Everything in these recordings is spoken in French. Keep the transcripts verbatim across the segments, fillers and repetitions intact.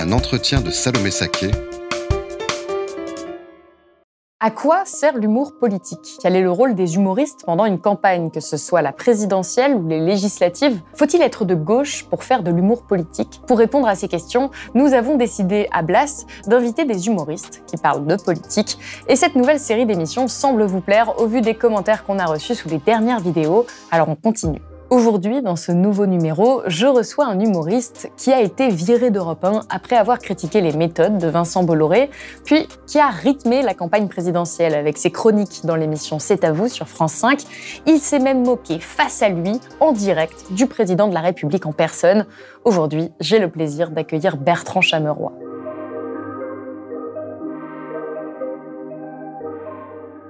Un entretien de Salomé Saqué. À quoi sert l'humour politique ? Quel est le rôle des humoristes pendant une campagne, que ce soit la présidentielle ou les législatives ? Faut-il être de gauche pour faire de l'humour politique ? Pour répondre à ces questions, nous avons décidé à Blast d'inviter des humoristes qui parlent de politique. Et cette nouvelle série d'émissions semble vous plaire au vu des commentaires qu'on a reçus sous les dernières vidéos. Alors on continue. Aujourd'hui, dans ce nouveau numéro, je reçois un humoriste qui a été viré d'Europe un après avoir critiqué les méthodes de Vincent Bolloré, puis qui a rythmé la campagne présidentielle avec ses chroniques dans l'émission C'est à vous sur France cinq. Il s'est même moqué face à lui, en direct, du président de la République en personne. Aujourd'hui, j'ai le plaisir d'accueillir Bertrand Chameroy.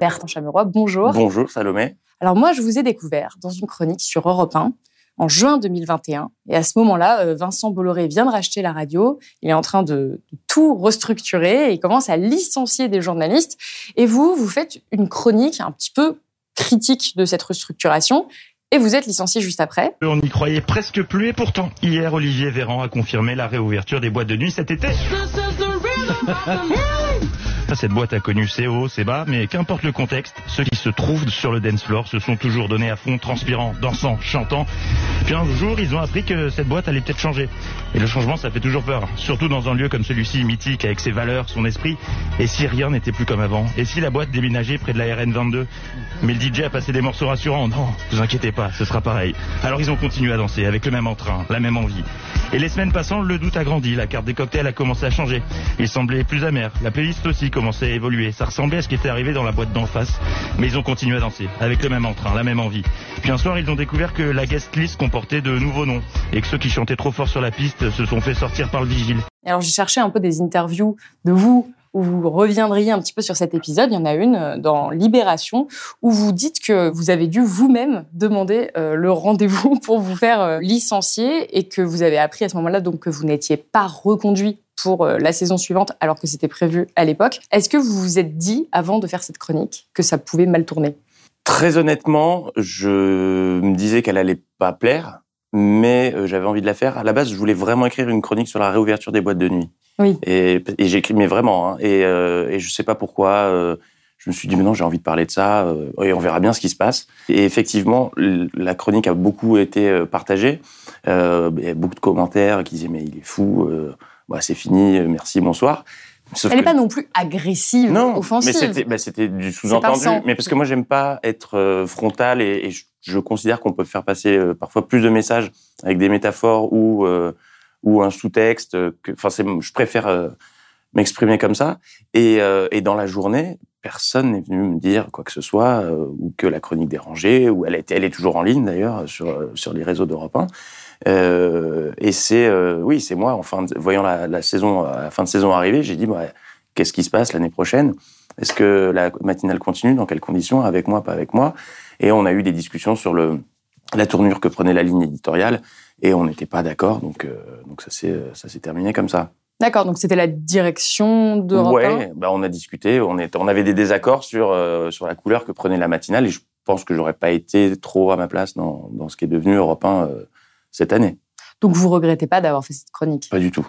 Bertrand Chameroy, bonjour. Bonjour Salomé. Alors moi, je vous ai découvert dans une chronique sur Europe un en juin deux mille vingt et un. Et à ce moment-là, Vincent Bolloré vient de racheter la radio. Il est en train de tout restructurer et il commence à licencier des journalistes. Et vous, vous faites une chronique un petit peu critique de cette restructuration. Et vous êtes licencié juste après. On n'y croyait presque plus. Et pourtant, hier, Olivier Véran a confirmé la réouverture des boîtes de nuit cet été. Cette boîte a connu ses hauts, ses bas, mais qu'importe le contexte, ceux qui se trouvent sur le dance floor se sont toujours donnés à fond, transpirant, dansant, chantant. Puis un jour, ils ont appris que cette boîte allait peut-être changer. Et le changement, ça fait toujours peur. Surtout dans un lieu comme celui-ci, mythique, avec ses valeurs, son esprit. Et si rien n'était plus comme avant ? Et si la boîte déménageait près de la R N vingt-deux ? Mais le D J a passé des morceaux rassurants. Non, vous inquiétez pas, ce sera pareil. Alors ils ont continué à danser, avec le même entrain, la même envie. Et les semaines passant, le doute a grandi. La carte des cocktails a commencé à changer. Il semblait plus amer. La playlist aussi commençait à évoluer. Ça ressemblait à ce qui était arrivé dans la boîte d'en face. Mais ils ont continué à danser, avec le même entrain, la même envie. Puis un soir, ils ont découvert que la guest list comportait de nouveaux noms. Et que ceux qui chantaient trop fort sur la piste se sont fait sortir par le vigile. Alors j'ai cherché un peu des interviews de vous où vous reviendriez un petit peu sur cet épisode. Il y en a une dans Libération où vous dites que vous avez dû vous-même demander euh, le rendez-vous pour vous faire euh, licencier et que vous avez appris à ce moment-là donc que vous n'étiez pas reconduit pour euh, la saison suivante alors que c'était prévu à l'époque. Est-ce que vous vous êtes dit avant de faire cette chronique que ça pouvait mal tourner ? Très honnêtement, je me disais qu'elle allait pas plaire. Mais euh, j'avais envie de la faire. À la base, je voulais vraiment écrire une chronique sur la réouverture des boîtes de nuit. Oui. Et, et j'écris, mais vraiment. Hein, et, euh, et je sais pas pourquoi. Euh, je me suis dit, mais non, j'ai envie de parler de ça. Euh, et on verra bien ce qui se passe. Et effectivement, l- la chronique a beaucoup été partagée. Euh, il y a beaucoup de commentaires qui disaient, mais il est fou. Euh, bah, c'est fini. Merci, bonsoir. Sauf Elle n'est que... pas non plus agressive, non, offensive. Non, mais c'était, bah, c'était du sous-entendu. Mais parce que moi, j'aime pas être euh, frontal et, et je, je considère qu'on peut faire passer euh, parfois plus de messages avec des métaphores ou euh, ou un sous-texte. Enfin, euh, je préfère euh, m'exprimer comme ça. Et, euh, et dans la journée, personne n'est venu me dire quoi que ce soit euh, ou que la chronique dérangeait. Ou elle était, elle est toujours en ligne d'ailleurs sur euh, sur les réseaux d'Europe un. Euh, et c'est euh, oui, c'est moi. En fin de, voyant la, la saison, la fin de saison arriver, j'ai dit bah, qu'est-ce qui se passe l'année prochaine ? Est-ce que la matinale continue ? Dans quelles conditions ? Avec moi, pas avec moi ? Et on a eu des discussions sur le la tournure que prenait la ligne éditoriale, et on n'était pas d'accord. Donc euh, donc ça s'est ça s'est terminé comme ça. D'accord. Donc c'était la direction d'Europe un ? Ouais. Bah on a discuté. On est, on avait des désaccords sur euh, sur la couleur que prenait la matinale, et je pense que j'aurais pas été trop à ma place dans dans ce qui est devenu Europe un. Euh, cette année. Donc, vous ne regrettez pas d'avoir fait cette chronique ? Pas du tout.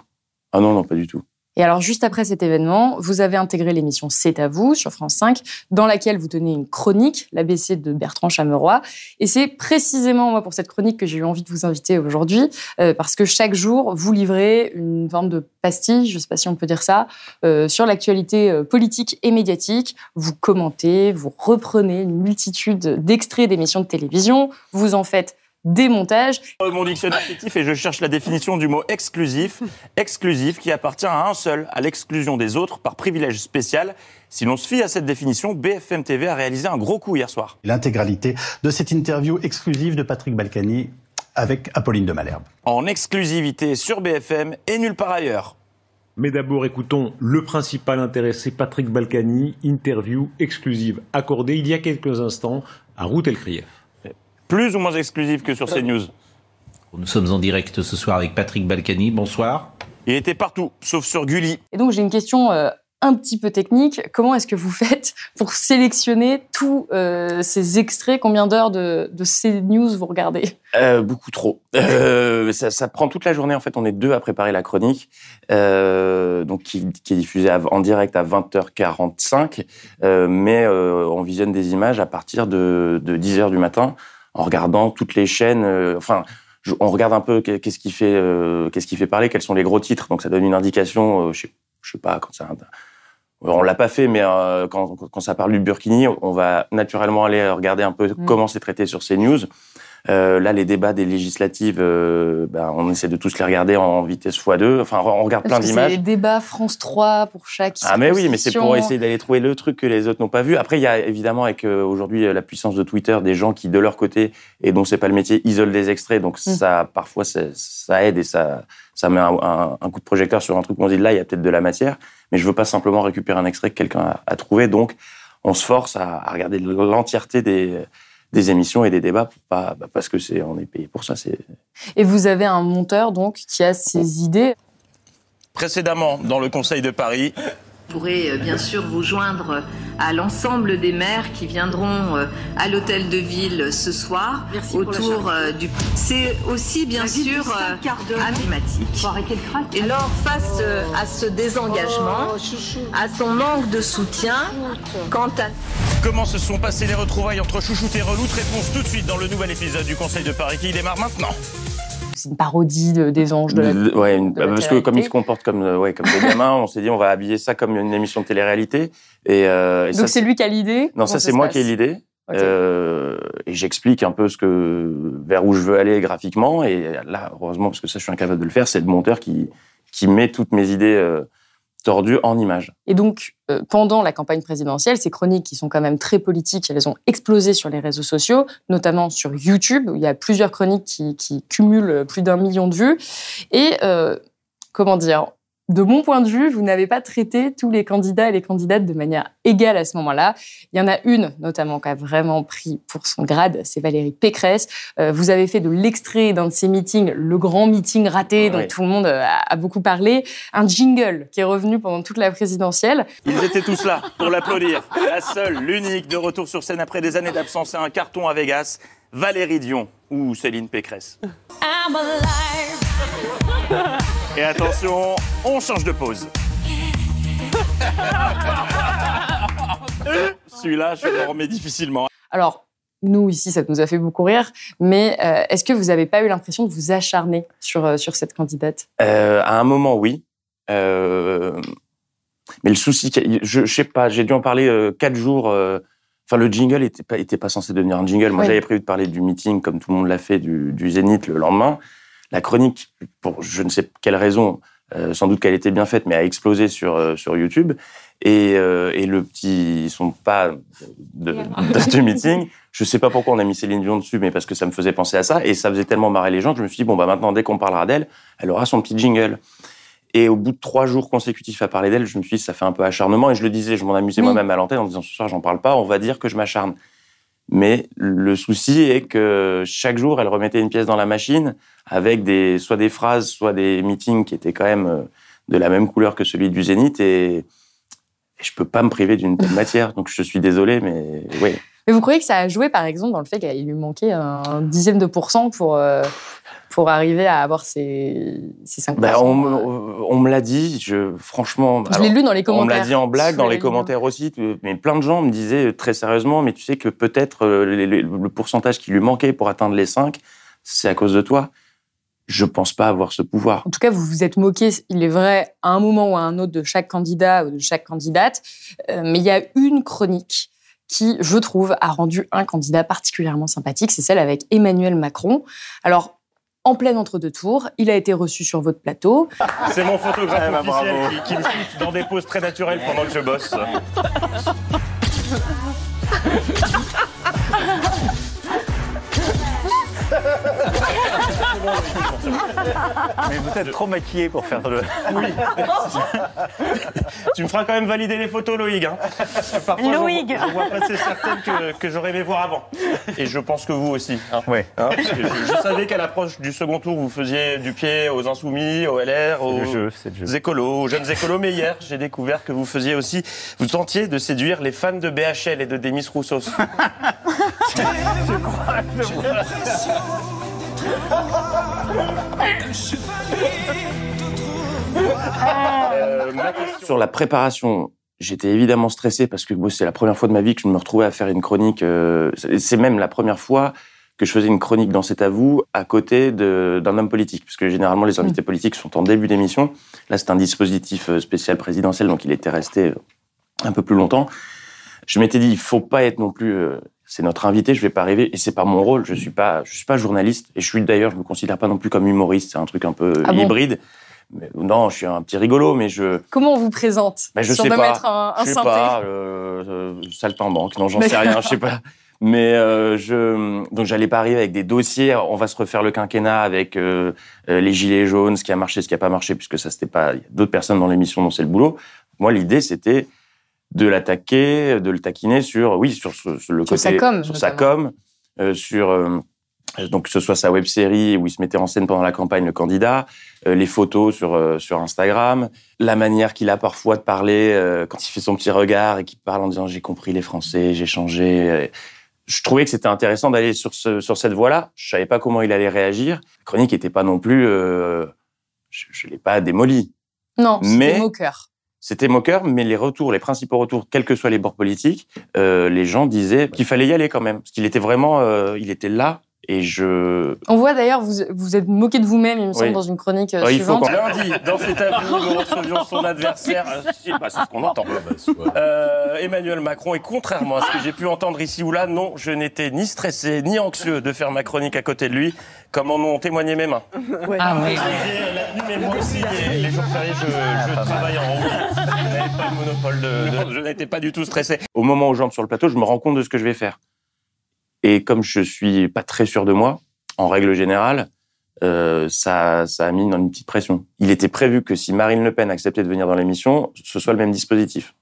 Ah non, non, pas du tout. Et alors, juste après cet événement, vous avez intégré l'émission C'est à vous sur France cinq, dans laquelle vous tenez une chronique, l'A B C de Bertrand Chameroy. Et c'est précisément moi pour cette chronique que j'ai eu envie de vous inviter aujourd'hui, euh, parce que chaque jour, vous livrez une forme de pastille, je ne sais pas si on peut dire ça, euh, sur l'actualité politique et médiatique. Vous commentez, vous reprenez une multitude d'extraits d'émissions de télévision, vous en faites des montages. Mon dictionnaire fictif et je cherche la définition du mot exclusif. Exclusif qui appartient à un seul, à l'exclusion des autres, par privilège spécial. Si l'on se fie à cette définition, B F M T V a réalisé un gros coup hier soir. L'intégralité de cette interview exclusive de Patrick Balkany avec Apolline de Malherbe. En exclusivité sur B F M et nulle part ailleurs. Mais d'abord, écoutons le principal intéressé, Patrick Balkany, interview exclusive accordée il y a quelques instants à Ruth Elkrief. Plus ou moins exclusive que sur CNews. Nous sommes en direct ce soir avec Patrick Balkany. Bonsoir. Il était partout, sauf sur Gulli. Et donc j'ai une question euh, un petit peu technique. Comment est-ce que vous faites pour sélectionner tous euh, ces extraits? Combien d'heures de, de CNews vous regardez? euh, Beaucoup trop. Euh, ça, ça prend toute la journée. En fait, on est deux à préparer la chronique, euh, donc qui, qui est diffusée en direct à vingt heures quarante-cinq. Euh, mais euh, on visionne des images à partir de, de dix heures du matin, en regardant toutes les chaînes. Euh, enfin, je, on regarde un peu qu'est-ce qui fait, euh, qu'est-ce qui fait parler, quels sont les gros titres. Donc ça donne une indication. Euh, je sais, je sais pas quand ça. On l'a pas fait, mais euh, quand, quand ça parle du Burkini, on va naturellement aller regarder un peu mmh. comment c'est traité sur CNews. Euh, là, les débats des législatives, euh, ben, on essaie de tous les regarder en vitesse fois deux. Enfin, on regarde Parce plein d'images. C'est les débats France trois pour chaque Ah mais oui, mais c'est pour essayer d'aller trouver le truc que les autres n'ont pas vu. Après, il y a évidemment, avec euh, aujourd'hui la puissance de Twitter, des gens qui, de leur côté, et dont c'est pas le métier, isolent des extraits. Donc mmh. ça, parfois, ça, ça aide et ça, ça met un, un, un coup de projecteur sur un truc où on dit là, il y a peut-être de la matière. Mais je veux pas simplement récupérer un extrait que quelqu'un a, a trouvé. Donc, on se force à, à regarder l'entièreté des... des émissions et des débats, pour pas, bah parce que c'est, on est payé pour ça. C'est... Et vous avez un monteur donc qui a ses idées. Précédemment, dans le Conseil de Paris, vous pourrez bien sûr vous joindre à l'ensemble des maires qui viendront à l'hôtel de ville ce soir. Merci autour du. C'est aussi bien sûr emblématique. Et lors face oh. à ce désengagement, oh, à son manque de soutien, quant à. Comment se sont passées les retrouvailles entre chouchoute et reloute? Réponse tout de suite dans le nouvel épisode du Conseil de Paris qui démarre maintenant. C'est une parodie de, des anges de la télé. Oui, parce que comme ils se comportent comme, ouais, comme des gamins, on s'est dit on va habiller ça comme une émission de télé-réalité. Et, euh, et donc ça, c'est lui qui a l'idée? Non, ça c'est moi qui ai l'idée. Okay. Euh, et j'explique un peu ce que, vers où je veux aller graphiquement. Et là, heureusement, parce que ça je suis incapable de le faire, c'est le monteur qui, qui met toutes mes idées euh, tordues en images. Et donc, euh, pendant la campagne présidentielle, ces chroniques qui sont quand même très politiques, elles ont explosé sur les réseaux sociaux, notamment sur YouTube, où il y a plusieurs chroniques qui, qui cumulent plus d'un million de vues. Et, euh, comment dire, de mon point de vue, vous n'avez pas traité tous les candidats et les candidates de manière égale à ce moment-là. Il y en a une, notamment, qui a vraiment pris pour son grade, c'est Valérie Pécresse. Euh, vous avez fait de l'extrait d'un de ses meetings, le grand meeting raté dont oui. tout le monde a, a beaucoup parlé, un jingle qui est revenu pendant toute la présidentielle. Ils étaient tous là pour l'applaudir. La seule, l'unique, de retour sur scène après des années d'absence à un carton à Vegas, Valérie Dion ou Céline Pécresse. I'm alive. Et attention, on change de pause. Celui-là, je le remets difficilement. Alors, nous, ici, ça nous a fait beaucoup rire, mais euh, est-ce que vous n'avez pas eu l'impression de vous acharner sur, euh, sur cette candidate ? euh, À un moment, oui. Euh, mais le souci, je ne sais pas, j'ai dû en parler euh, quatre jours... Euh, Enfin, le jingle n'était pas, était pas censé devenir un jingle. Moi, oui. j'avais prévu de parler du meeting, comme tout le monde l'a fait, du, du Zénith le lendemain. La chronique, pour je ne sais quelle raison, euh, sans doute qu'elle était bien faite, mais a explosé sur, euh, sur YouTube. Et, euh, et le petit son pas de, de, de meeting, je ne sais pas pourquoi on a mis Céline Dion dessus, mais parce que ça me faisait penser à ça. Et ça faisait tellement marrer les gens que je me suis dit, bon, bah maintenant, dès qu'on parlera d'elle, elle aura son petit jingle. Et au bout de trois jours consécutifs à parler d'elle, je me suis dit, ça fait un peu acharnement. Et je le disais, je m'en amusais oui. moi-même à l'antenne en disant, ce soir, j'en parle pas, on va dire que je m'acharne. Mais le souci est que chaque jour, elle remettait une pièce dans la machine avec des, soit des phrases, soit des meetings qui étaient quand même de la même couleur que celui du Zénith. Et, et je peux pas me priver d'une telle matière. Donc, je suis désolé, mais oui. Mais vous croyez que ça a joué, par exemple, dans le fait qu'il lui manquait un dixième de pourcent pour... Euh... pour arriver à avoir ces, ces cinq bah, on, on, on me l'a dit, je, franchement... Je alors, l'ai lu dans les commentaires. On me l'a dit en blague, dans les commentaires aussi, mais plein de gens me disaient très sérieusement, mais tu sais que peut-être le, le, le pourcentage qui lui manquait pour atteindre les cinq, c'est à cause de toi. Je ne pense pas avoir ce pouvoir. En tout cas, vous vous êtes moqué, il est vrai, à un moment ou à un autre, de chaque candidat ou de chaque candidate, euh, mais il y a une chronique qui, je trouve, a rendu un candidat particulièrement sympathique, c'est celle avec Emmanuel Macron. Alors, en plein entre-deux tours, il a été reçu sur votre plateau. C'est mon photographe ah, bah, officiel qui, qui me shoot dans des poses très naturelles pendant que je bosse. Mais vous êtes trop maquillé pour faire le... Oui. Tu me feras quand même valider les photos, Loïg. Hein. Parfois, Loïg. Je, je vois passer certaines que, que je rêvais voir avant. Et je pense que vous aussi. Hein. Oui. Hein, parce que je, je savais qu'à l'approche du second tour, vous faisiez du pied aux insoumis, aux L R, aux, jeu, aux écolos, aux jeunes écolos. Mais hier, j'ai découvert que vous faisiez aussi... Vous tentiez de séduire les fans de B H L et de Demis Roussos. Je crois, je crois. Euh, Sur la préparation, j'étais évidemment stressé parce que bon, c'est la première fois de ma vie que je me retrouvais à faire une chronique. Euh, c'est même la première fois que je faisais une chronique dans C'est à vous à côté de, d'un homme politique. Parce que généralement, les invités politiques sont en début d'émission. Là, c'est un dispositif spécial présidentiel, donc il était resté un peu plus longtemps. Je m'étais dit, il ne faut pas être non plus... Euh, c'est notre invité, je ne vais pas arriver, et c'est pas mon rôle, je ne suis pas, je suis pas journaliste, et je suis d'ailleurs, je ne me considère pas non plus comme humoriste, c'est un truc un peu ah hybride. Bon mais, non, je suis un petit rigolo, mais je... Comment on vous présente ben, je si sais on doit pas, mettre un, un je sais synthé. Pas, euh, euh, saltimbanque, non, j'en sais rien, je ne sais pas. Mais euh, je... Donc, j'allais pas arriver avec des dossiers, on va se refaire le quinquennat avec euh, les gilets jaunes, ce qui a marché, ce qui n'a pas marché, puisque ça, c'était pas... Il y a d'autres personnes dans l'émission dont c'est le boulot. Moi, l'idée, c'était... de l'attaquer, de le taquiner sur, oui, sur, ce, sur le sur côté, sa com, sur sa com, euh, sur euh, donc que ce soit sa web-série où il se mettait en scène pendant la campagne le candidat, euh, les photos sur euh, sur Instagram, la manière qu'il a parfois de parler euh, quand il fait son petit regard et qu'il parle en disant j'ai compris les Français, j'ai changé. Je trouvais que c'était intéressant d'aller sur ce, sur cette voie-là. Je savais pas comment il allait réagir. La chronique était pas non plus, euh, je, je l'ai pas démolie. Non, mais moqueur. C'était moqueur, mais les retours, les principaux retours, quels que soient les bords politiques, euh, les gens disaient qu'il fallait y aller quand même. Parce qu'il était vraiment, euh, il était là. Et je... On voit d'ailleurs, vous vous êtes moqué de vous-même, il me semble, oui. Dans une chronique oh, suivante. Il faut qu'on... Lundi, dans cet avis, nous recevions son adversaire. C'est, bah, c'est ce qu'on entend. Euh, Emmanuel Macron, et contrairement à ce que j'ai pu entendre ici ou là, non, je n'étais ni stressé, ni anxieux de faire ma chronique à côté de lui, comme en ont témoigné mes mains. Ouais. Ah oui. La nuit, mais moi aussi, les, les jours fériés, je, je ah, travaille en haut. Je n'avais pas le monopole de, de... Je n'étais pas du tout stressé. Au moment où j'entre sur le plateau, je me rends compte de ce que je vais faire. Et comme je suis pas très sûr de moi, en règle générale, euh, ça, ça a mis dans une petite pression. Il était prévu que si Marine Le Pen acceptait de venir dans l'émission, ce soit le même dispositif.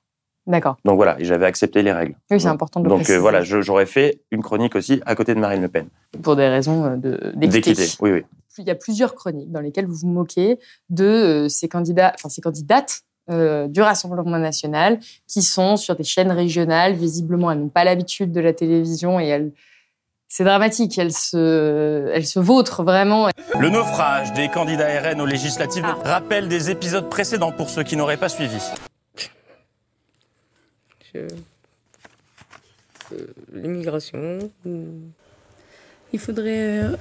D'accord. Donc voilà, et j'avais accepté les règles. Oui, c'est donc, important de le donc, préciser. Donc euh, voilà, je, j'aurais fait une chronique aussi à côté de Marine Le Pen. Pour des raisons de, d'équité. D'équité, oui, oui. Il y a plusieurs chroniques dans lesquelles vous vous moquez de euh, ces candidats, enfin ces candidates Euh, du Rassemblement National, qui sont sur des chaînes régionales. Visiblement, elles n'ont pas l'habitude de la télévision et elles... c'est dramatique. Elles se... elles se vautrent vraiment. Le naufrage des candidats R N aux législatives ah. rappelle des épisodes précédents pour ceux qui n'auraient pas suivi. Je... Euh, l'immigration... Il faudrait... Euh...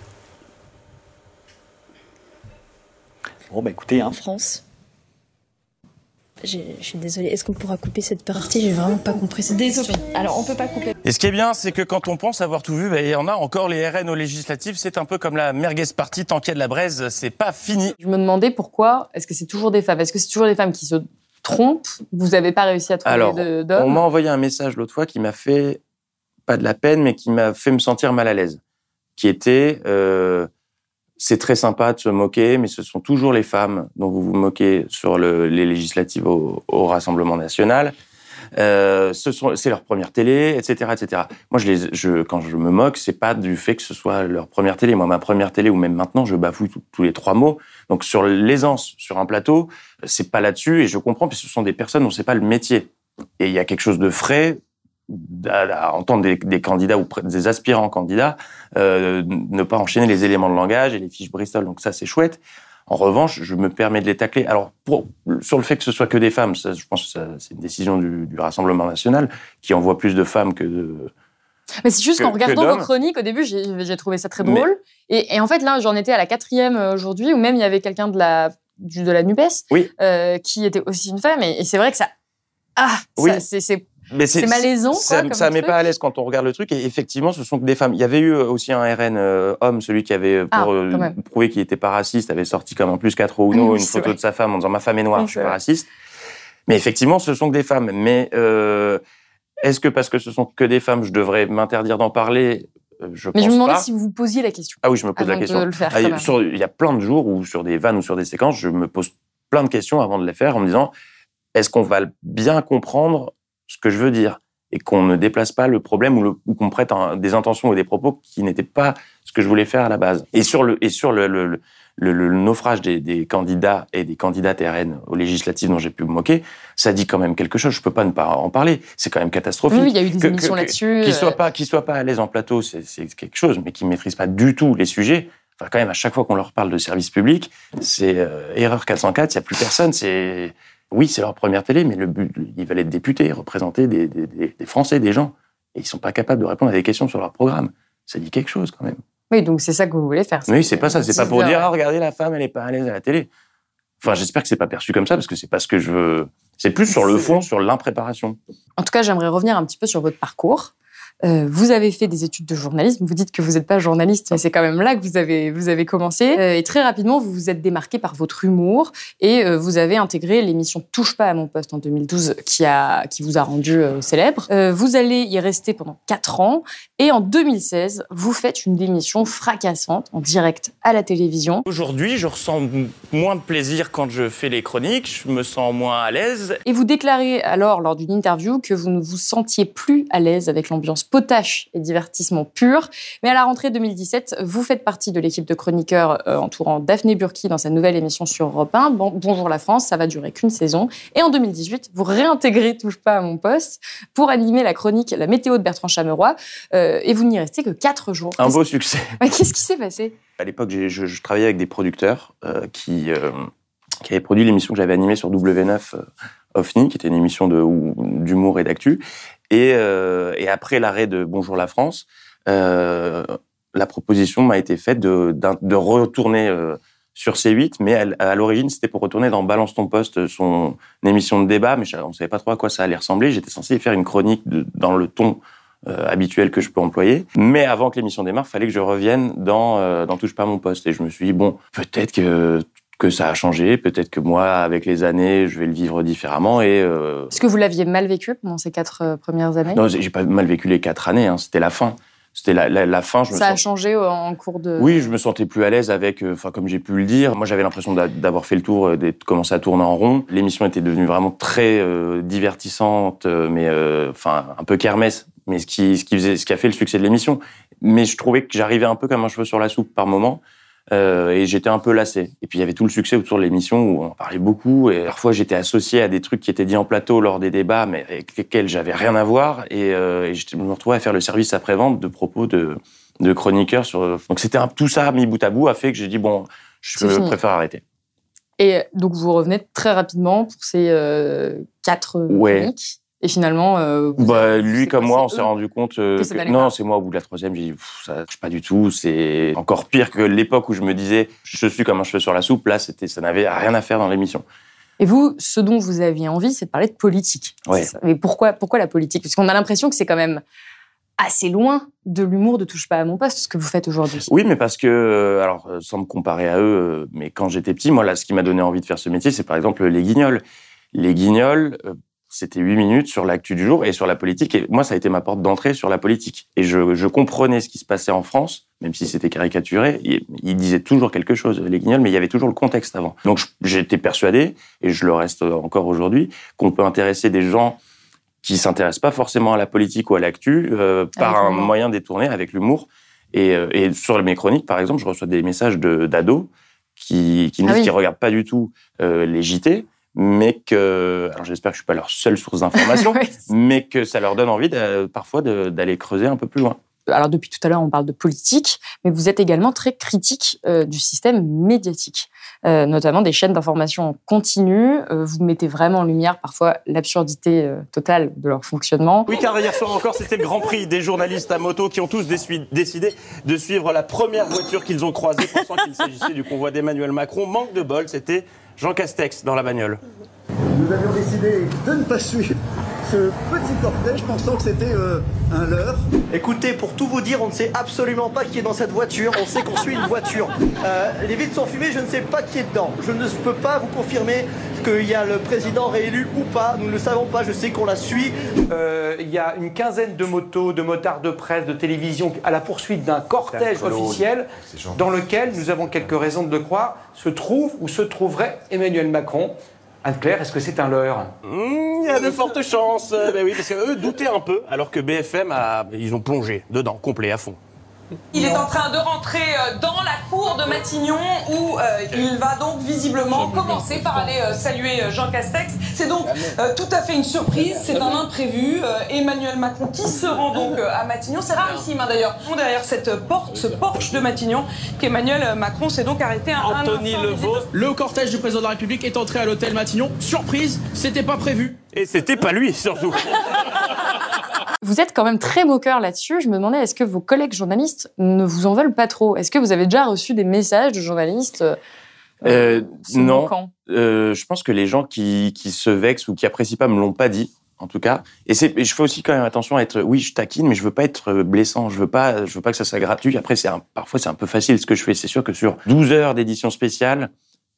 Bon, bah écoutez... En hein. France... Je, je suis désolée, est-ce qu'on pourra couper cette partie ? J'ai vraiment pas compris cette désolée. Question. Alors, on peut pas couper. Et ce qui est bien, c'est que quand on pense avoir tout vu, bah, il y en a encore les R N aux législatives. C'est un peu comme la merguez party, tant qu'il y a de la braise, c'est pas fini. Je me demandais pourquoi, est-ce que c'est toujours des femmes ? Est-ce que c'est toujours des femmes qui se trompent ? Vous avez pas réussi à trouver de, d'hommes ? Alors, on m'a envoyé un message l'autre fois qui m'a fait, pas de la peine, mais qui m'a fait me sentir mal à l'aise. Qui était... Euh, c'est très sympa de se moquer, mais ce sont toujours les femmes dont vous vous moquez sur le, les législatives au, au Rassemblement National. Euh, ce sont, c'est leur première télé, et cetera, et cetera. Moi, je les, je, quand je me moque, c'est pas du fait que ce soit leur première télé. Moi, ma première télé, ou même maintenant, je bafouille tout, tous les trois mots. Donc, sur l'aisance, sur un plateau, c'est pas là-dessus, et je comprends, parce que ce sont des personnes dont c'est pas le métier. Et il y a quelque chose de frais à entendre des, des candidats ou des aspirants candidats euh, ne pas enchaîner les éléments de langage et les fiches Bristol. Donc ça, c'est chouette. En revanche, je me permets de les tacler. Alors, pour, sur le fait que ce soit que des femmes, ça, je pense que ça, c'est une décision du, du Rassemblement National qui envoie plus de femmes que de... Mais c'est juste que, qu'en regardant vos chroniques, au début, j'ai, j'ai trouvé ça très drôle. Mais... Et, et en fait, là, j'en étais à la quatrième aujourd'hui, où même il y avait quelqu'un de la, du, de la NUPES oui. euh, qui était aussi une femme. Et, et c'est vrai que ça... Ah, oui. ça, c'est... c'est... Mais c'est, c'est malaisant, quoi, ça, comme ça met pas à l'aise quand on regarde le truc. Et effectivement, ce sont que des femmes. Il y avait eu aussi un R N euh, homme, celui qui avait pour ah, euh, prouver qu'il était pas raciste, avait sorti comme un plus quatre au Uno oui, une photo vrai. de sa femme en disant ma femme est noire, oui, je suis pas raciste. Mais effectivement, ce sont que des femmes. Mais euh, est-ce que parce que ce sont que des femmes, je devrais m'interdire d'en parler Je Mais pense je me demandais pas. Si vous vous posiez la question. Ah oui, je me pose la question. Le faire, ah, sur, il y a plein de jours où, sur des vannes ou sur des séquences, je me pose plein de questions avant de les faire en me disant est-ce qu'on va bien comprendre ce que je veux dire et qu'on ne déplace pas le problème ou, le, ou qu'on prête un, des intentions ou des propos qui n'étaient pas ce que je voulais faire à la base. Et sur le, et sur le, le, le, le, le naufrage des, des candidats et des candidates R N aux législatives dont j'ai pu me moquer, ça dit quand même quelque chose. Je ne peux pas ne pas en parler. C'est quand même catastrophique. Oui, il y a eu des que, émissions que, là-dessus. Qu'ils ne soient pas, qu'ils soient pas à l'aise en plateau, c'est, c'est quelque chose, mais qu'ils ne maîtrisent pas du tout les sujets. Enfin, quand même, à chaque fois qu'on leur parle de service public, c'est euh, erreur quatre cent quatre, il n'y a plus personne, c'est... Oui, c'est leur première télé, mais le but, ils veulent être députés, représenter des, des, des Français, des gens. Et ils ne sont pas capables de répondre à des questions sur leur programme. Ça dit quelque chose, quand même. Oui, donc c'est ça que vous voulez faire. Oui, c'est pas ça. C'est pas pour dire « Ah, regardez, la femme, elle n'est pas à l'aise à la télé ». Enfin, j'espère que ce n'est pas perçu comme ça, parce que ce n'est pas ce que je veux. C'est plus sur le fond, sur l'impréparation. En tout cas, j'aimerais revenir un petit peu sur votre parcours. Euh, vous avez fait des études de journalisme, vous dites que vous n'êtes pas journaliste, mais c'est quand même là que vous avez, vous avez commencé. Euh, et très rapidement, vous vous êtes démarqué par votre humour et euh, vous avez intégré l'émission « Touche pas à mon poste » en deux mille douze qui, a, qui vous a rendu euh, célèbre. Euh, vous allez y rester pendant quatre ans et en deux mille seize, vous faites une démission fracassante en direct à la télévision. Aujourd'hui, je ressens moins de plaisir quand je fais les chroniques, je me sens moins à l'aise. Et vous déclarez alors lors d'une interview que vous ne vous sentiez plus à l'aise avec l'ambiance potache et divertissement pur. Mais à la rentrée deux mille dix-sept, vous faites partie de l'équipe de chroniqueurs entourant Daphné Burki dans sa nouvelle émission sur Europe un, bon, Bonjour la France, ça va durer qu'une saison. Et en deux mille dix-huit, vous réintégrez Touche pas à mon poste pour animer la chronique La météo de Bertrand Chameroy euh, et vous n'y restez que quatre jours. Un qu'est-ce beau que... succès. Ouais, qu'est-ce qui s'est passé ? À l'époque, je, je travaillais avec des producteurs euh, qui, euh, qui avaient produit l'émission que j'avais animée sur W neuf, euh, OFNI, qui était une émission de, où, d'humour et d'actu. Et, euh, et après l'arrêt de Bonjour la France, euh, la proposition m'a été faite de, de retourner euh, sur C huit, mais à, à l'origine, c'était pour retourner dans Balance ton poste, son émission de débat, mais on ne savait pas trop à quoi ça allait ressembler. J'étais censé faire une chronique de, dans le ton euh, habituel que je peux employer. Mais avant que l'émission démarre, il fallait que je revienne dans, euh, dans Touche pas à mon poste. Et je me suis dit, bon, peut-être que... que ça a changé, peut-être que moi, avec les années, je vais le vivre différemment. Et euh... Est-ce que vous l'aviez mal vécu pendant ces quatre premières années ? Non, j'ai pas mal vécu les quatre années, hein, c'était la fin. C'était la, la, la fin. Je me ça sens... a changé en cours de... Oui, je me sentais plus à l'aise avec, enfin, euh, comme j'ai pu le dire. Moi, j'avais l'impression d'a, d'avoir fait le tour, d'être commencé à tourner en rond. L'émission était devenue vraiment très euh, divertissante, mais enfin, euh, un peu kermesse, mais ce qui, ce, qui faisait, ce qui a fait le succès de l'émission. Mais je trouvais que j'arrivais un peu comme un cheveu sur la soupe par moment. Euh, et j'étais un peu lassé. Et puis il y avait tout le succès autour de l'émission où on en parlait beaucoup et parfois j'étais associé à des trucs qui étaient dits en plateau lors des débats mais avec lesquels j'avais rien à voir et, euh, et je me retrouvais à faire le service après-vente de propos de, de chroniqueurs sur... Donc c'était un, tout ça mis bout à bout a fait que j'ai dit bon, je C'est préfère fini. Arrêter. Et donc vous revenez très rapidement pour ces euh, quatre ouais. chroniques. Et finalement, euh, bah, lui comme moi, on s'est rendu compte que, que non, c'est moi au bout de la troisième. J'ai dit, ça marche pas du tout. C'est encore pire que l'époque où je me disais, je suis comme un cheveu sur la soupe. Là, c'était, ça n'avait rien à faire dans l'émission. Et vous, ce dont vous aviez envie, c'est de parler de politique. Oui. Mais pourquoi, pourquoi la politique ? Parce qu'on a l'impression que c'est quand même assez loin de l'humour de Touche pas à mon poste, ce que vous faites aujourd'hui. Oui, mais parce que, alors, sans me comparer à eux, mais quand j'étais petit, moi, là, ce qui m'a donné envie de faire ce métier, c'est par exemple les Guignols. Les Guignols. C'était huit minutes sur l'actu du jour et sur la politique. Et moi, ça a été ma porte d'entrée sur la politique. Et je, je comprenais ce qui se passait en France, même si c'était caricaturé. Ils il disaient toujours quelque chose, les Guignols, mais il y avait toujours le contexte avant. Donc, je, j'étais persuadé, et je le reste encore aujourd'hui, qu'on peut intéresser des gens qui s'intéressent pas forcément à la politique ou à l'actu euh, par un moyen détourné, avec l'humour. Et, et sur mes chroniques, par exemple, je reçois des messages de, d'ados qui, qui me disent ah oui. qu'ils regardent pas du tout euh, les J T. Mais que, alors j'espère que je ne suis pas leur seule source d'information, oui. mais que ça leur donne envie de, parfois de, d'aller creuser un peu plus loin. Alors depuis tout à l'heure, on parle de politique, mais vous êtes également très critique euh, du système médiatique, euh, notamment des chaînes d'information en continu. Euh, vous mettez vraiment en lumière parfois l'absurdité euh, totale de leur fonctionnement. Oui, car hier soir encore, c'était le Grand Prix des journalistes à moto qui ont tous déci- décidé de suivre la première voiture qu'ils ont croisée, pensant qu'il s'agissait du convoi d'Emmanuel Macron. Manque de bol, c'était Jean Castex dans la bagnole. Nous avions décidé de ne pas suivre ce petit cortège pensant que c'était euh, un leurre. Écoutez, pour tout vous dire, on ne sait absolument pas qui est dans cette voiture. On sait qu'on suit une voiture. Euh, les vitres sont fumées, je ne sais pas qui est dedans. Je ne peux pas vous confirmer qu'il y a le président réélu ou pas. Nous ne le savons pas, je sais qu'on la suit. Euh, il y a une quinzaine de motos, de motards de presse, de télévision à la poursuite d'un cortège officiel dans lequel, nous avons quelques raisons de le croire, se trouve ou se trouverait Emmanuel Macron. Anne-Claire, est-ce que c'est un leurre? Il mmh, y a de fortes chances. Ben oui, parce qu'eux doutaient un peu, alors que B F M, a, ils ont plongé dedans, complet, à fond. Il est en train de rentrer dans la cour de Matignon où euh, il va donc visiblement commencer par aller euh, saluer Jean Castex. C'est donc euh, tout à fait une surprise, c'est un imprévu. Euh, Emmanuel Macron qui se rend donc euh, à Matignon, c'est rarissime hein, d'ailleurs. Derrière cette porte, ce porche de Matignon, qu'Emmanuel Macron s'est donc arrêté à Anthony Levaux. Le cortège du président de la République est entré à l'hôtel Matignon. Surprise, c'était pas prévu. Et c'était pas lui surtout. Vous êtes quand même très moqueur là-dessus. Je me demandais, est-ce que vos collègues journalistes ne vous en veulent pas trop? Est-ce que vous avez déjà reçu des messages de journalistes euh, euh, Non. Euh, je pense que les gens qui, qui se vexent ou qui n'apprécient pas me l'ont pas dit, en tout cas. Et, c'est, et je fais aussi quand même attention à être... Oui, je taquine, mais je ne veux pas être blessant. Je ne veux pas, je veux pas que ça soit gratuit. Après, c'est un, parfois, c'est un peu facile ce que je fais. C'est sûr que sur douze heures d'édition spéciale,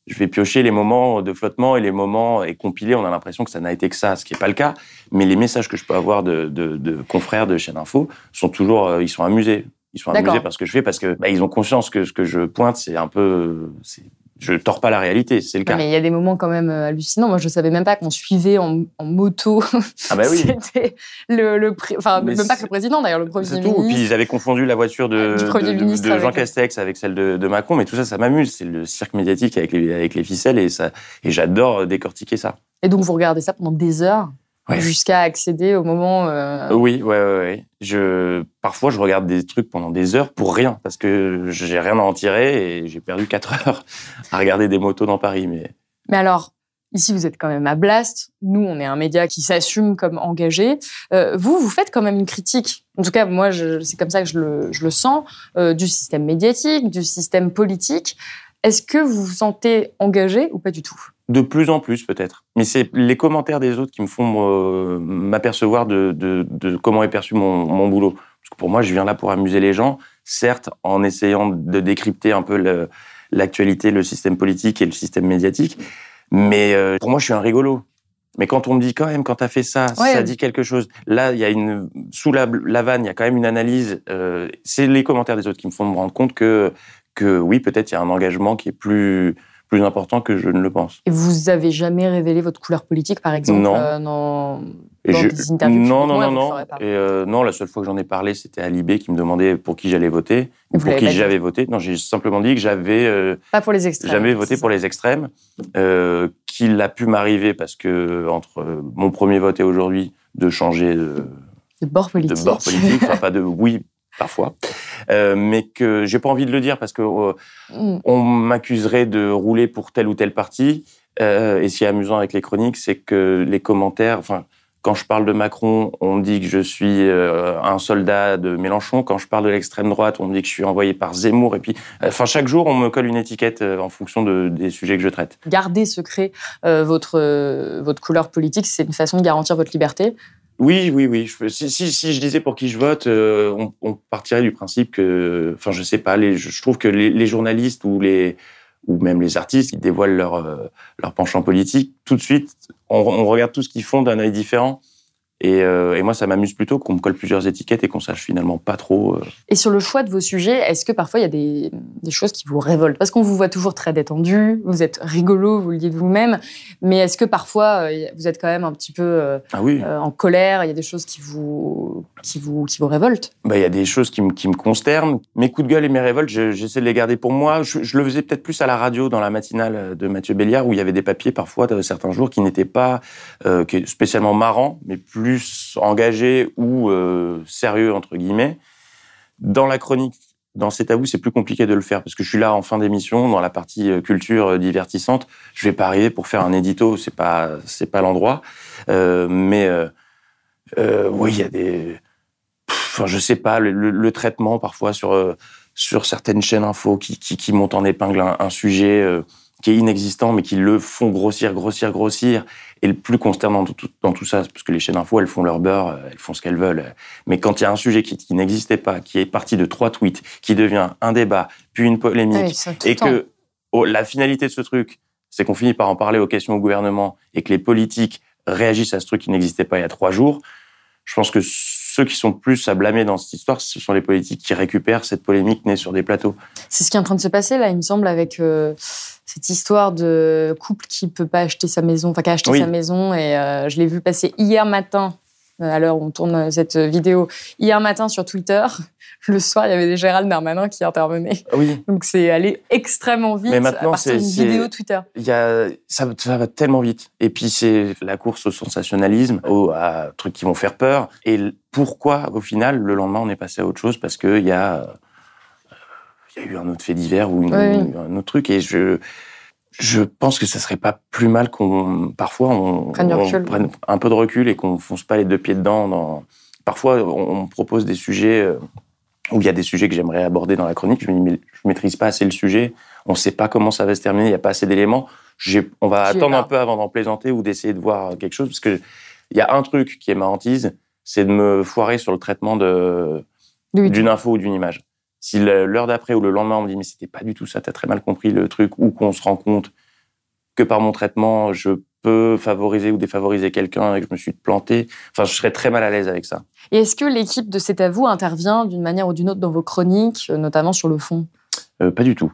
je vais piocher les moments de flottement et les moments et compiler. On a l'impression que ça n'a été que ça, ce qui n'est pas le cas. Mais les messages que je peux avoir de, de, de confrères de chaîne info sont toujours, ils sont amusés. Ils sont D'accord. amusés par ce que je fais parce que bah, ils ont conscience que ce que je pointe, c'est un peu, c'est, je tords pas la réalité, c'est le cas. Non, mais il y a des moments quand même hallucinants. Moi, je savais même pas qu'on suivait en, en moto. Ah bah oui. C'était le, le pré... enfin mais même pas que le président d'ailleurs, le premier c'est ministre. C'est tout. Puis ils avaient confondu la voiture de, de, de, de Jean Castex avec celle de, de Macron. Mais tout ça, ça m'amuse. C'est le cirque médiatique avec les, avec les ficelles et ça, et j'adore décortiquer ça. Et donc vous regardez ça pendant des heures. Ouais. Jusqu'à accéder au moment... Euh... Oui, ouais, ouais, ouais. Je... Parfois, je regarde des trucs pendant des heures pour rien, parce que j'ai rien à en tirer et j'ai perdu quatre heures à regarder des motos dans Paris. Mais, mais alors, ici, vous êtes quand même à Blast. Nous, on est un média qui s'assume comme engagé. Euh, vous, vous faites quand même une critique. En tout cas, moi, je... c'est comme ça que je le, je le sens, euh, du système médiatique, du système politique. Est-ce que vous vous sentez engagé ou pas du tout ? De plus en plus, peut-être. Mais c'est les commentaires des autres qui me font euh, m'apercevoir de, de, de comment est perçu mon, mon boulot. Parce que pour moi, je viens là pour amuser les gens, certes, en essayant de décrypter un peu le, l'actualité, le système politique et le système médiatique. Mais euh, pour moi, je suis un rigolo. Mais quand on me dit quand même, quand t'as fait ça, ouais, ça dit quelque chose. Là, il y a une sous la, la vanne, il y a quand même une analyse. Euh, c'est les commentaires des autres qui me font me rendre compte que que oui, peut-être il y a un engagement qui est plus plus important que je ne le pense. Et vous avez jamais révélé votre couleur politique, par exemple, non. Euh, dans, et dans je, des interviews Non, non, non, non. Et euh, non, la seule fois que j'en ai parlé, c'était à Libé qui me demandait pour qui j'allais voter, ou pour qui j'avais voté. Non, j'ai simplement dit que j'avais euh, pas pour les extrêmes, jamais voté pour les extrêmes, euh, qu'il a pu m'arriver parce que entre mon premier vote et aujourd'hui, de changer de, de bord politique, de bord politique, enfin pas de oui. Parfois, euh, mais que j'ai pas envie de le dire parce que euh, mm. on m'accuserait de rouler pour tel ou tel parti. Euh, et ce qui est amusant avec les chroniques, c'est que les commentaires, enfin, quand je parle de Macron, on me dit que je suis euh, un soldat de Mélenchon. Quand je parle de l'extrême droite, on me dit que je suis envoyé par Zemmour. Et puis, enfin, euh, chaque jour, on me colle une étiquette euh, en fonction de, des sujets que je traite. Garder secret euh, votre euh, votre couleur politique, c'est une façon de garantir votre liberté. Oui, oui, oui. Si, si, si je disais pour qui je vote, euh, on, on partirait du principe que, enfin, je sais pas. Les, je trouve que les, les journalistes ou les ou même les artistes qui dévoilent leur euh, leur penchant politique, tout de suite, on, on regarde tout ce qu'ils font d'un œil différent. Et, euh, et moi, ça m'amuse plutôt qu'on me colle plusieurs étiquettes et qu'on sache finalement pas trop. Euh... Et sur le choix de vos sujets, est-ce que parfois il y a des, des choses qui vous révoltent? Parce qu'on vous voit toujours très détendu, vous êtes rigolo, vous le dites vous-même, mais est-ce que parfois euh, vous êtes quand même un petit peu euh, ah oui. euh, en colère? Il y a des choses qui vous, qui vous, qui vous révoltent? Bah, il y a des choses qui me, qui me consternent. Mes coups de gueule et mes révoltes, je, j'essaie de les garder pour moi. Je, je le faisais peut-être plus à la radio dans la matinale de Mathieu Béliard où il y avait des papiers parfois certains jours qui n'étaient pas euh, spécialement marrants, mais plus plus engagé ou euh, sérieux, entre guillemets. Dans la chronique, dans C'est à vous, c'est plus compliqué de le faire parce que je suis là en fin d'émission, dans la partie culture divertissante. Je ne vais pas arriver pour faire un édito, ce n'est pas, c'est pas l'endroit. Euh, mais euh, euh, oui, il y a des... Pff, enfin, je ne sais pas, le, le, le traitement parfois sur, euh, sur certaines chaînes info qui, qui, qui montent en épingle un, un sujet... Euh, qui est inexistant, mais qui le font grossir, grossir, grossir, Et le plus consternant dans tout, dans tout ça, parce que les chaînes info, elles font leur beurre, elles font ce qu'elles veulent. Mais quand il y a un sujet qui, qui n'existait pas, qui est parti de trois tweets, qui devient un débat, puis une polémique, oui, et que oh, la finalité de ce truc, c'est qu'on finit par en parler aux questions au gouvernement et que les politiques réagissent à ce truc qui n'existait pas il y a trois jours, je pense que ceux qui sont plus à blâmer dans cette histoire, ce sont les politiques qui récupèrent cette polémique née sur des plateaux. C'est ce qui est en train de se passer, là, il me semble, avec euh, cette histoire de couple qui ne peut pas acheter sa maison, enfin qui a acheté oui. sa maison, et euh, je l'ai vu passer hier matin, à l'heure où on tourne cette vidéo, hier matin sur Twitter, le soir, il y avait Gérald Darmanin qui intervenait. Oui. Donc c'est allé extrêmement vite à partir d'une vidéo Twitter. Y a, ça, ça va tellement vite. Et puis c'est la course au sensationnalisme, aux, à trucs qui vont faire peur. Et pourquoi, au final, le lendemain, on est passé à autre chose ? Parce qu'il y a, y a eu un autre fait divers ou une, oui. une, un autre truc. Et je... Je pense que ça serait pas plus mal qu'on, parfois, on prenne, on prenne un peu de recul et qu'on fonce pas les deux pieds dedans. Dans... Parfois, on propose des sujets où il y a des sujets que j'aimerais aborder dans la chronique. Je me dis, mais je maîtrise pas assez le sujet. On sait pas comment ça va se terminer. Il y a pas assez d'éléments. J'ai... On va J'ai attendre pas. un peu avant d'en plaisanter ou d'essayer de voir quelque chose. Parce que il y a un truc qui est ma hantise, c'est de me foirer sur le traitement de... oui. d'une info ou d'une image. Si l'heure d'après ou le lendemain, on me dit « mais c'était pas du tout ça, t'as très mal compris le truc » ou qu'on se rend compte que par mon traitement, je peux favoriser ou défavoriser quelqu'un et que je me suis planté, enfin, je serais très mal à l'aise avec ça. Et est-ce que l'équipe de C'est à vous intervient d'une manière ou d'une autre dans vos chroniques, notamment sur le fond ? euh, Pas du tout.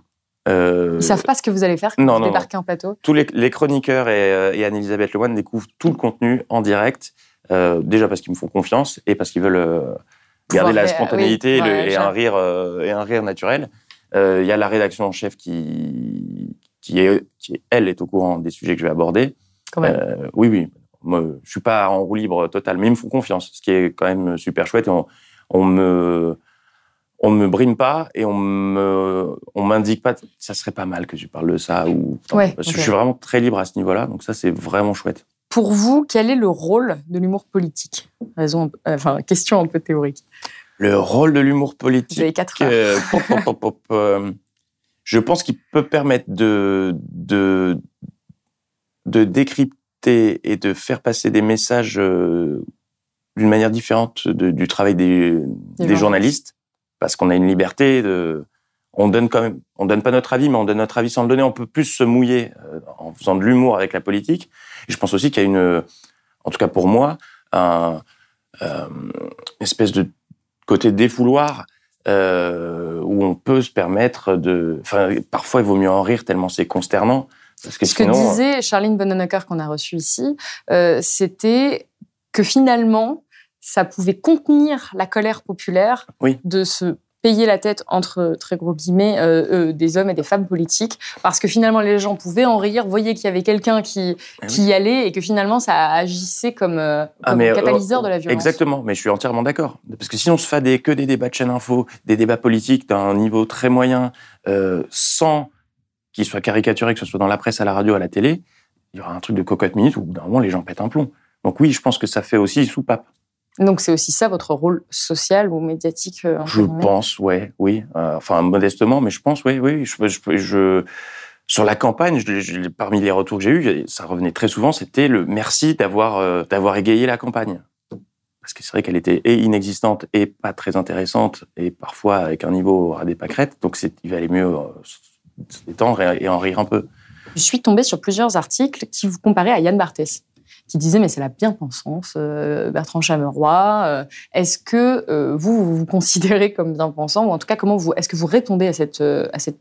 Euh... Ils ne savent pas ce que vous allez faire quand non, vous non, débarquez non. en plateau ? Tous les, les chroniqueurs et, et Anne-Elisabeth Lemoine découvrent tout le contenu en direct, euh, déjà parce qu'ils me font confiance et parce qu'ils veulent... Euh, Garder la spontanéité oui, et, le, ouais, et, un rire, euh, et un rire naturel. Il euh, y a la rédaction en chef qui, qui, est, qui, elle, est au courant des sujets que je vais aborder. Quand même. Euh, oui, oui. Moi, je ne suis pas en roue libre totale, mais ils me font confiance, ce qui est quand même super chouette. Et on ne me, on me brime pas et on ne on m'indique pas « ça serait pas mal que je parle de ça ». Ou, ouais, parce okay. que je suis vraiment très libre à ce niveau-là, donc ça, c'est vraiment chouette. Pour vous, quel est le rôle de l'humour politique ? Raison, enfin, question un peu théorique. Le rôle de l'humour politique. Vous avez quatre heures. Euh, pop, pop, pop, pop, euh, je pense qu'il peut permettre de, de, de décrypter et de faire passer des messages euh, d'une manière différente de, du travail des, des, des journalistes, parce qu'on a une liberté de. On donne quand même, on donne pas notre avis, mais on donne notre avis sans le donner. On peut plus se mouiller en faisant de l'humour avec la politique. Et je pense aussi qu'il y a une, en tout cas pour moi, un, euh, une espèce de côté défouloir euh, où on peut se permettre de. Enfin, parfois il vaut mieux en rire tellement c'est consternant. Parce que Ce sinon, que disait Charline Bonhonacker qu'on a reçue ici, euh, c'était que finalement ça pouvait contenir la colère populaire oui. de ce. payer la tête entre, très gros guillemets, euh, euh, des hommes et des femmes politiques, parce que finalement, les gens pouvaient en rire, voyaient qu'il y avait quelqu'un qui, ah qui oui. y allait, et que finalement, ça agissait comme, euh, ah comme catalyseur euh, de la violence. Exactement, mais je suis entièrement d'accord. Parce que si on se fait des, que des débats de chaîne info, des débats politiques d'un niveau très moyen, euh, sans qu'ils soient caricaturés, que ce soit dans la presse, à la radio, à la télé, il y aura un truc de cocotte-minute où, d'un moment, les gens pètent un plomb. Donc oui, je pense que ça fait aussi soupape. Donc, c'est aussi ça, votre rôle social ou médiatique en Je fait, pense, ouais, oui. Euh, enfin, modestement, mais je pense, oui, oui. Je, je, je, sur la campagne, je, je, parmi les retours que j'ai eus, ça revenait très souvent, c'était le merci d'avoir, euh, d'avoir égayé la campagne. Parce que c'est vrai qu'elle était et inexistante et pas très intéressante, et parfois avec un niveau à des pâquerettes. Donc, c'est, il valait mieux euh, se détendre et, et en rire un peu. Je suis tombée sur plusieurs articles qui vous comparaient à Yann Barthès. Qui disait mais c'est la bien-pensance, euh, Bertrand Chameroy. Euh, est-ce que euh, vous, vous vous considérez comme bien-pensant, ou en tout cas comment vous, est-ce que vous répondez à cette euh, à cette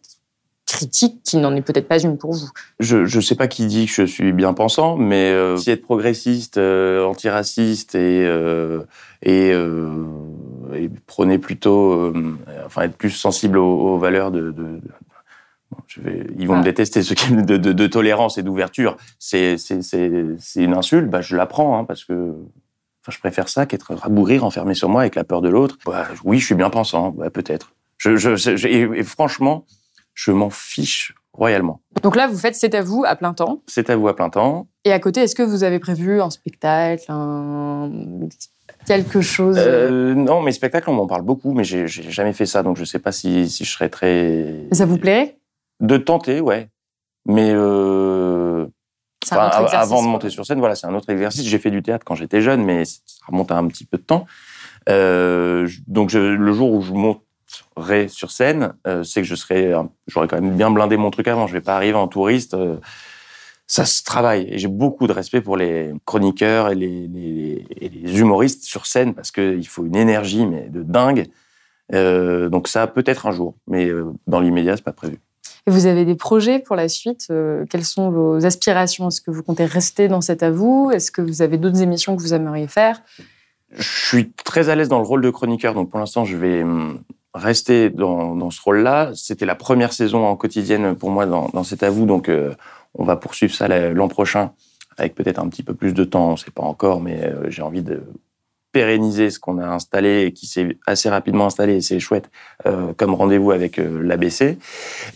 critique qui n'en est peut-être pas une pour vous ? Je je sais pas qui dit que je suis bien-pensant, mais euh, si être progressiste, euh, antiraciste et euh, et, euh, et prôner plutôt, euh, enfin être plus sensible aux, aux valeurs de, de, de Je vais, ils vont ah. me détester, ce qui de, de, de tolérance et d'ouverture, c'est, c'est, c'est, c'est une insulte, bah, je la prends, hein, parce que enfin, je préfère ça qu'être rabougri, renfermé sur moi avec la peur de l'autre. Bah, oui, je suis bien pensant, bah, peut-être. Je, je, je, et franchement, je m'en fiche royalement. Donc là, vous faites C'est à vous à plein temps. C'est à vous à plein temps. Et à côté, est-ce que vous avez prévu un spectacle, un... quelque chose euh, Non, mes spectacles, on m'en parle beaucoup, mais j'ai, j'ai jamais fait ça, donc je sais pas si, si je serais très... Ça vous plaît ? De tenter, ouais. Mais euh, C'est enfin, un autre exercice, avant de monter sur scène, voilà, c'est un autre exercice. J'ai fait du théâtre quand j'étais jeune, mais ça remonte à un petit peu de temps. Euh, donc, je, le jour où je monterai sur scène, euh, c'est que je serai, j'aurais quand même bien blindé mon truc avant. Je ne vais pas arriver en touriste. Euh, ça se travaille. Et j'ai beaucoup de respect pour les chroniqueurs et les, les, et les humoristes sur scène, parce qu'il faut une énergie mais de dingue. Euh, donc ça, peut-être un jour, mais dans l'immédiat, ce n'est pas prévu. Et vous avez des projets pour la suite? Quelles sont vos aspirations? Est-ce que vous comptez rester dans C'est à vous? Est-ce que vous avez d'autres émissions que vous aimeriez faire? Je suis très à l'aise dans le rôle de chroniqueur, donc pour l'instant, je vais rester dans, dans ce rôle-là. C'était la première saison en quotidienne pour moi dans, dans C'est à vous, donc euh, on va poursuivre ça l'an prochain, avec peut-être un petit peu plus de temps, on ne sait pas encore, mais euh, j'ai envie de pérenniser ce qu'on a installé, qui s'est assez rapidement installé, et c'est chouette, euh, comme rendez-vous avec euh, l'A B C.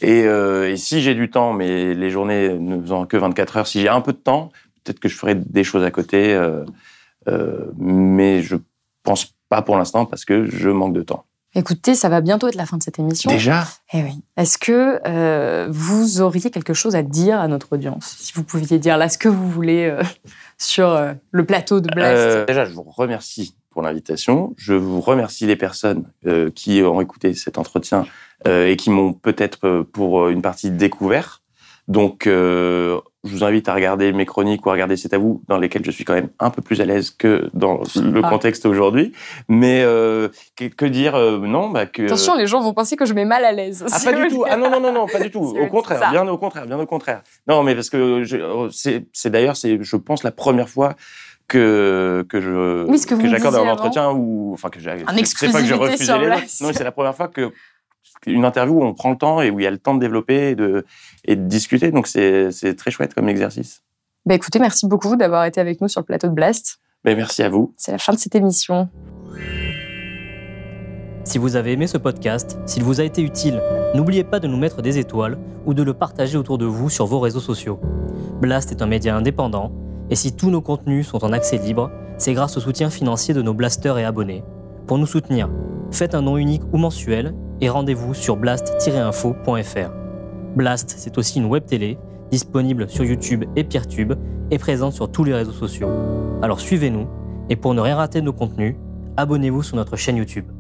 Et, euh, et si j'ai du temps, mais les journées ne faisant que vingt-quatre heures, si j'ai un peu de temps, peut-être que je ferai des choses à côté, euh, euh, mais je pense pas pour l'instant, parce que je manque de temps. Écoutez, ça va bientôt être la fin de cette émission. Déjà ? Eh oui. Est-ce que euh, vous auriez quelque chose à dire à notre audience ? Si vous pouviez dire là ce que vous voulez euh, sur euh, le plateau de Blast. Euh, déjà, je vous remercie pour l'invitation. Je vous remercie les personnes euh, qui ont écouté cet entretien euh, et qui m'ont peut-être euh, pour une partie découvert. Donc, euh, je vous invite à regarder mes chroniques ou à regarder C'est à vous, dans lesquelles je suis quand même un peu plus à l'aise que dans le ah. contexte aujourd'hui. Mais euh, que, que dire euh, Non, bah que. Attention, les gens vont penser que je mets mal à l'aise. Ah, si pas du tout. Ah non, non, non, non, pas du tout. Au contraire, bien au contraire, bien au contraire. Non, mais parce que je, c'est, c'est d'ailleurs, c'est, je pense, la première fois que que je oui, que, que j'accorde un entretien ou enfin que j'ai. Un exclusivité pas que je refusais les autres. Non, mais c'est la première fois que. Une interview où on prend le temps et où il y a le temps de développer et de, et de discuter. Donc, c'est, c'est très chouette comme exercice. Bah écoutez, merci beaucoup d'avoir été avec nous sur le plateau de Blast. Bah merci à vous. C'est la fin de cette émission. Si vous avez aimé ce podcast, s'il vous a été utile, n'oubliez pas de nous mettre des étoiles ou de le partager autour de vous sur vos réseaux sociaux. Blast est un média indépendant et si tous nos contenus sont en accès libre, c'est grâce au soutien financier de nos blasters et abonnés. Pour nous soutenir, faites un don unique ou mensuel et rendez-vous sur blast tiret info point f r. Blast, c'est aussi une web télé, disponible sur YouTube et Peertube, et présente sur tous les réseaux sociaux. Alors suivez-nous, et pour ne rien rater de nos contenus, abonnez-vous sur notre chaîne YouTube.